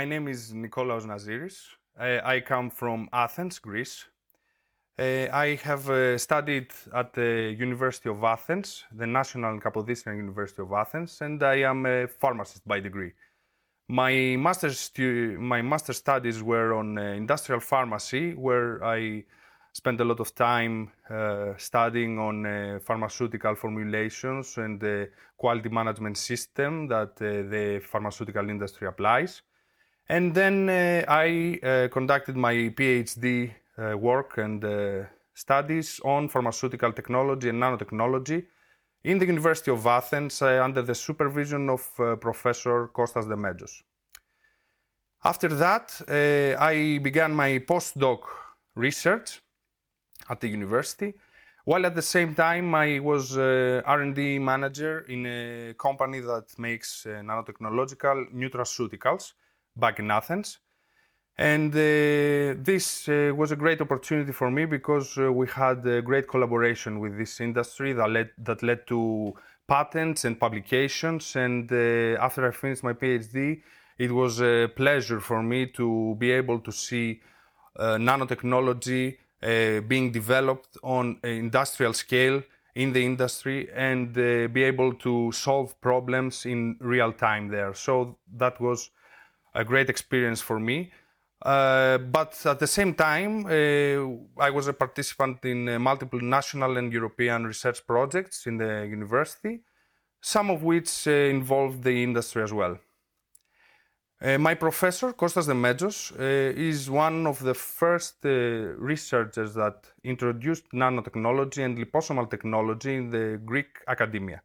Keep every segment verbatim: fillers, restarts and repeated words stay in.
My name is Nikolaos Naziris. Uh, I come from Athens, Greece. Uh, I have uh, studied at the University of Athens, the National Kapodistrian University of Athens, and I am a pharmacist by degree. My master's, stu- my master's studies were on uh, industrial pharmacy, where I spent a lot of time uh, studying on uh, pharmaceutical formulations and the quality management system that uh, the pharmaceutical industry applies. And then uh, I uh, conducted my PhD Uh, work and uh, studies on pharmaceutical technology and nanotechnology in the University of Athens uh, under the supervision of uh, Professor Costas Demetzos. After that, uh, I began my postdoc research at the university, while at the same time I was uh, R and D manager in a company that makes uh, nanotechnological nutraceuticals back in Athens. And uh, this uh, was a great opportunity for me because uh, we had a great collaboration with this industry that led, that led to patents and publications. And uh, after I finished my PhD, it was a pleasure for me to be able to see uh, nanotechnology uh, being developed on an industrial scale in the industry and uh, be able to solve problems in real time there. So that was a great experience for me. Uh, but at the same time, uh, I was a participant in uh, multiple national and European research projects in the university, some of which uh, involved the industry as well. Uh, my professor, Costas Demetzos, uh, is one of the first uh, researchers that introduced nanotechnology and liposomal technology in the Greek academia.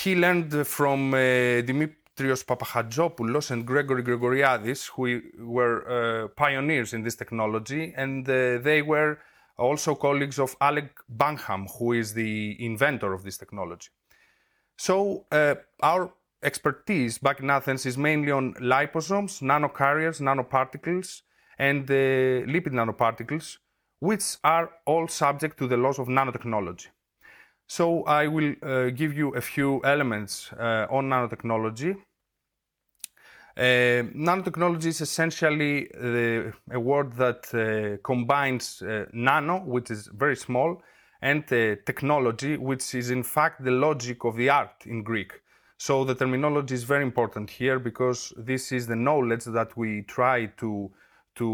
He learned from uh, Dimitris Papahadzopoulos and Gregory Gregoriadis, who were uh, pioneers in this technology, and uh, they were also colleagues of Alec Bangham, who is the inventor of this technology. So uh, our expertise back in Athens is mainly on liposomes, nanocarriers, nanoparticles, and uh, lipid nanoparticles, which are all subject to the laws of nanotechnology. So I will uh, give you a few elements uh, on nanotechnology. Uh, nanotechnology is essentially the, a word that uh, combines uh, nano, which is very small, and uh, technology, which is in fact the logic of the art in Greek. So the terminology is very important here because this is the knowledge that we try to, to,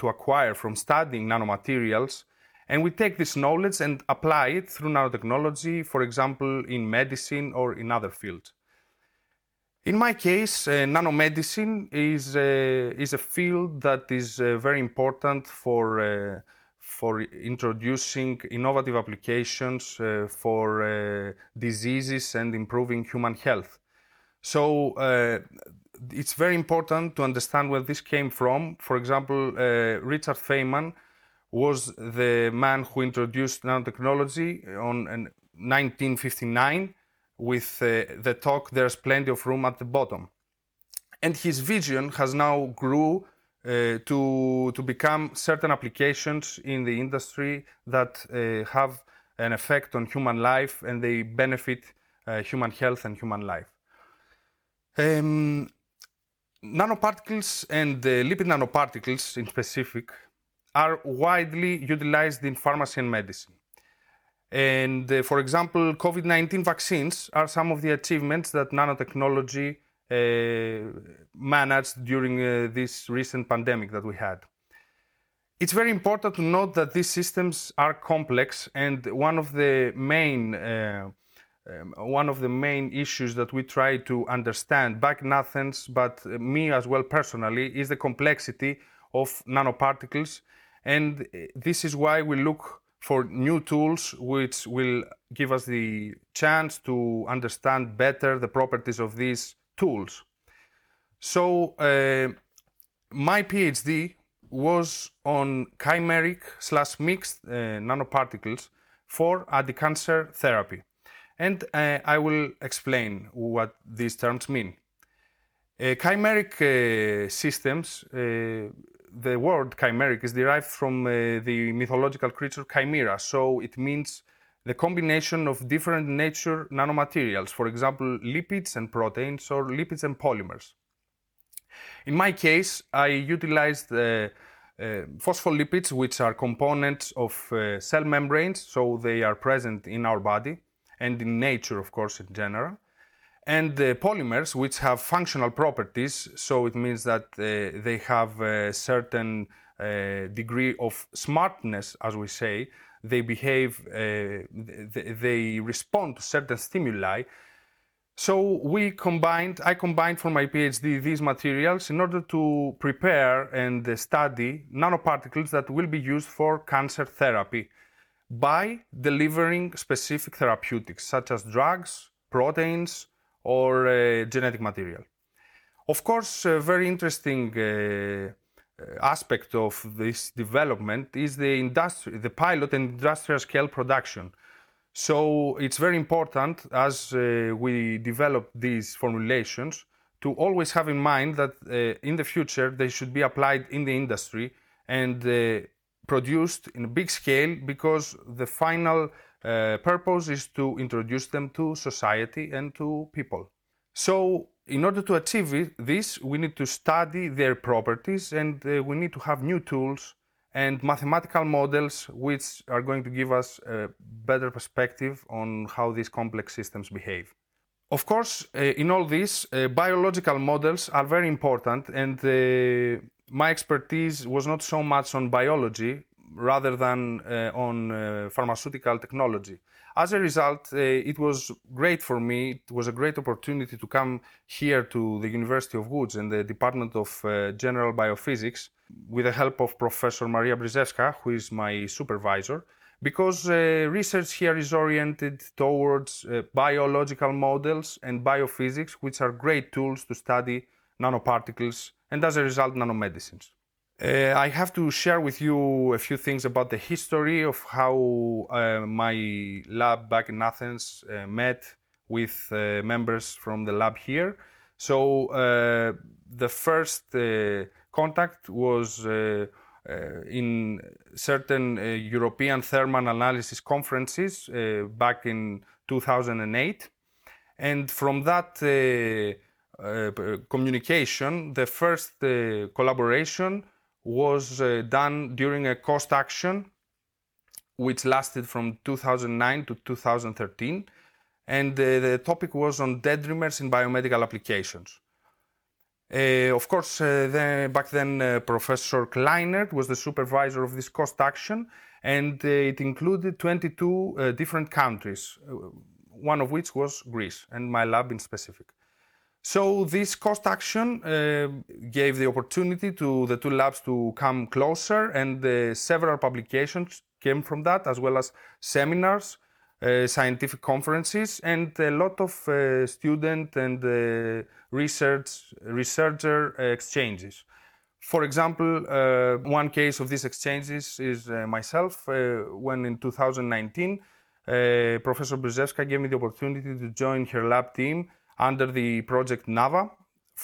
to acquire from studying nanomaterials. And we take this knowledge and apply it through nanotechnology, for example, in medicine or in other fields. In my case, uh, nanomedicine is, uh, is a field that is uh, very important for, uh, for introducing innovative applications uh, for uh, diseases and improving human health. So uh, it's very important to understand where this came from. For example, uh, Richard Feynman was the man who introduced nanotechnology on nineteen fifty-nine with uh, the talk "There's Plenty of Room at the Bottom." And his vision has now grew uh, to, to become certain applications in the industry that uh, have an effect on human life and they benefit uh, human health and human life. Um, nanoparticles and uh, lipid nanoparticles in specific are widely utilized in pharmacy and medicine. And uh, for example, COVID nineteen vaccines are some of the achievements that nanotechnology uh, managed during uh, this recent pandemic that we had. It's very important to note that these systems are complex, and one of the main uh, um, one of the main issues that we try to understand back in Athens, but me as well personally, is the complexity of nanoparticles. And this is why we look for new tools which will give us the chance to understand better the properties of these tools. So uh, my PhD was on chimeric slash mixed uh, nanoparticles for anti-cancer therapy. And uh, I will explain what these terms mean. Uh, chimeric uh, systems, uh, the word chimeric is derived from uh, the mythological creature chimera, so it means the combination of different nature nanomaterials, for example, lipids and proteins or lipids and polymers. In my case, I utilized uh, Uh, phospholipids, which are components of uh, cell membranes, so they are present in our body and in nature, of course, in general, and uh, polymers, which have functional properties, so it means that uh, they have a certain uh, degree of smartness, as we say. They behave, uh, th- they respond to certain stimuli. So we combined, I combined for my PhD these materials in order to prepare and study nanoparticles that will be used for cancer therapy by delivering specific therapeutics such as drugs, proteins, or uh, genetic material. Of course, a very interesting uh, aspect of this development is the industri- the pilot and industrial scale production. So it's very important, as uh, we develop these formulations, to always have in mind that uh, in the future they should be applied in the industry and uh, produced in a big scale, because the final uh, purpose is to introduce them to society and to people. So in order to achieve it, this, we need to study their properties, and uh, we need to have new tools and mathematical models which are going to give us a better perspective on how these complex systems behave. Of course, uh, in all this, uh, biological models are very important, and uh, my expertise was not so much on biology rather than uh, on uh, pharmaceutical technology. As a result, uh, it was great for me, it was a great opportunity to come here to the University of Lodz and the Department of uh, General Biophysics with the help of Professor Maria Bryszewska, who is my supervisor, because uh, research here is oriented towards uh, biological models and biophysics, which are great tools to study nanoparticles and, as a result, nanomedicines. Uh, I have to share with you a few things about the history of how uh, my lab back in Athens uh, met with uh, members from the lab here. So uh, the first uh, contact was uh, uh, in certain uh, European thermal analysis conferences uh, back in two thousand eight. And from that uh, uh, communication, the first uh, collaboration was uh, done during a COST action, which lasted from two thousand nine to two thousand thirteen, and uh, the topic was on deadrimers in biomedical applications. Uh, of course, uh, the, back then uh, Professor Kleinert was the supervisor of this COST action, and uh, it included twenty-two uh, different countries, one of which was Greece, and my lab in specific. So this COST action uh, gave the opportunity to the two labs to come closer, and uh, several publications came from that, as well as seminars, uh, scientific conferences, and a lot of uh, student and uh, research researcher exchanges. For example, uh, one case of these exchanges is uh, myself, uh, when in two thousand nineteen, uh, Professor Bryszewska gave me the opportunity to join her lab team under the project NAVA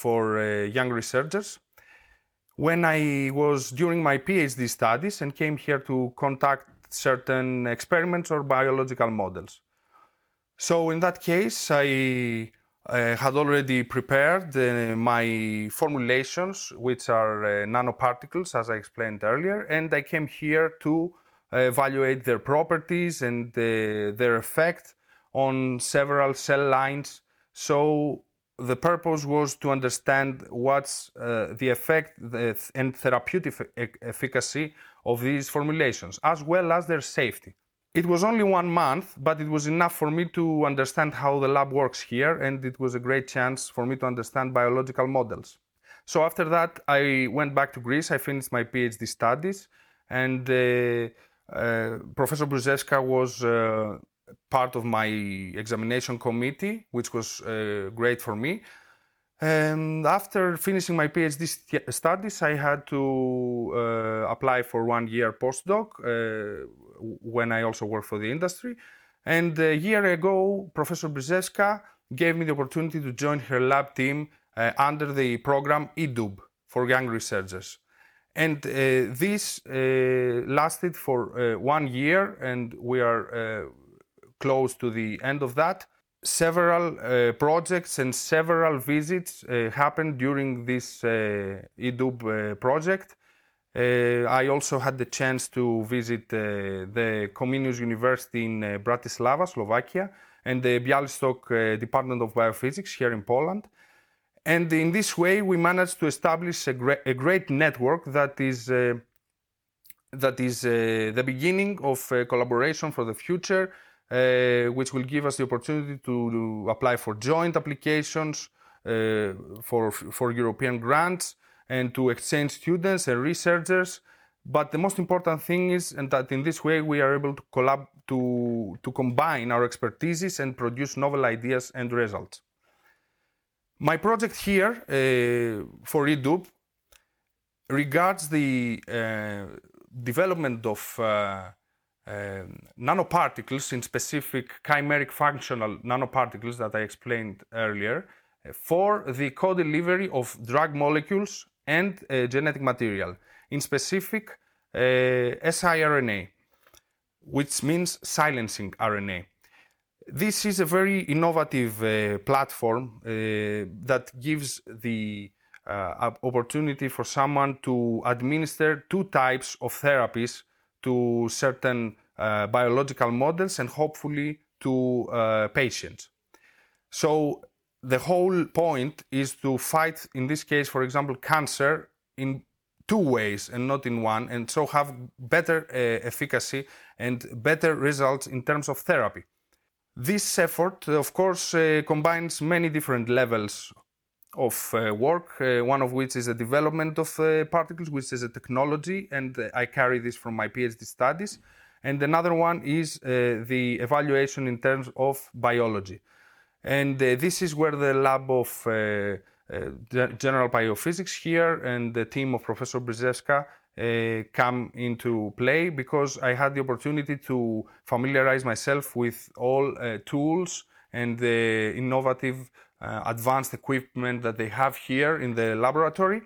for uh, young researchers. When I was during my PhD studies and came here to conduct certain experiments or biological models. So in that case, I uh, had already prepared uh, my formulations, which are uh, nanoparticles, as I explained earlier, and I came here to evaluate their properties and uh, their effect on several cell lines. So the purpose was to understand what's uh, the effect and therapeutic e- efficacy of these formulations, as well as their safety. It was only one month, but it was enough for me to understand how the lab works here, and it was a great chance for me to understand biological models. So after that, I went back to Greece, I finished my PhD studies, and uh, uh, Professor Bryszewska was uh, part of my examination committee, which was uh, great for me. And after finishing my PhD st- studies, I had to uh, apply for one year postdoc uh, when I also worked for the industry. And a year ago, Professor Bryszewska gave me the opportunity to join her lab team uh, under the program I D U B for young researchers. And uh, this uh, lasted for uh, one year, and we are uh, close to the end of that. several uh, projects and several visits uh, happened during this uh, I D U B uh, project. Uh, I also had the chance to visit uh, the Comenius University in uh, Bratislava, Slovakia, and the Bialystok uh, Department of Biophysics here in Poland. And in this way, we managed to establish a, gre- a great network that is, uh, that is uh, the beginning of uh, collaboration for the future, uh, which will give us the opportunity to, to apply for joint applications, uh, for, for European grants, and to exchange students and researchers. But the most important thing is and that in this way we are able to collab to, to combine our expertises and produce novel ideas and results. My project here uh, for I D U B regards the uh, development of uh, uh, nanoparticles, in specific chimeric functional nanoparticles that I explained earlier, for the co-delivery of drug molecules and uh, genetic material, in specific uh, siRNA, which means silencing R N A. This is a very innovative uh, platform uh, that gives the uh, opportunity for someone to administer two types of therapies to certain uh, biological models and hopefully to uh, patients. So the whole point is to fight, in this case, for example, cancer in two ways and not in one, and so have better uh, efficacy and better results in terms of therapy. This effort, of course, uh, combines many different levels of uh, work, uh, one of which is the development of uh, particles, which is a technology, and uh, I carry this from my PhD studies. And another one is uh, the evaluation in terms of biology. And uh, this is where the lab of uh, uh, General Biophysics here and the team of Professor Bryszewska uh, come into play, because I had the opportunity to familiarize myself with all uh, tools and the innovative uh, advanced equipment that they have here in the laboratory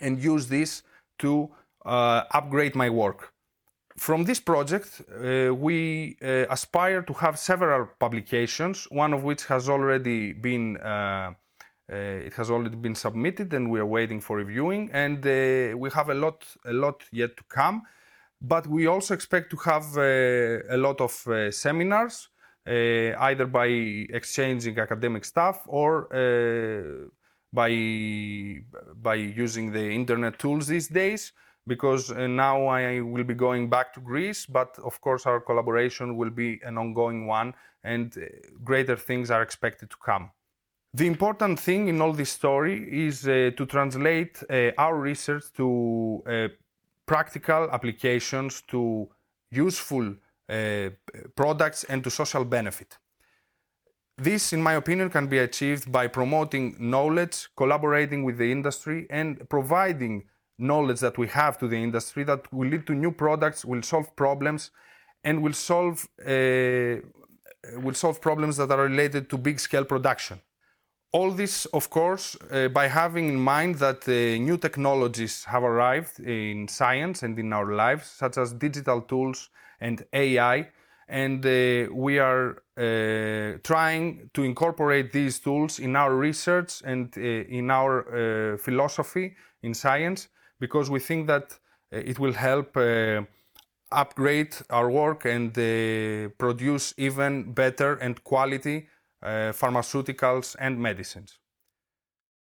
and use this to uh, upgrade my work. From this project, uh, we uh, aspire to have several publications, one of which has already been uh, uh, it has already been submitted, and we are waiting for reviewing. And uh, we have a lot, a lot yet to come. But we also expect to have uh, a lot of uh, seminars, uh, either by exchanging academic staff or uh, by by using the internet tools these days. Because uh, now I will be going back to Greece, but of course our collaboration will be an ongoing one, and uh, greater things are expected to come. The important thing in all this story is uh, to translate uh, our research to uh, practical applications, to useful uh, products, and to social benefit. This, in my opinion, can be achieved by promoting knowledge, collaborating with the industry, and providing knowledge that we have to the industry that will lead to new products, will solve problems, and will solve uh, will solve problems that are related to big-scale production. All this, of course, uh, by having in mind that uh, new technologies have arrived in science and in our lives, such as digital tools and A I, and uh, we are uh, trying to incorporate these tools in our research and uh, in our uh, philosophy in science, because we think that it will help uh, upgrade our work and uh, produce even better and quality uh, pharmaceuticals and medicines.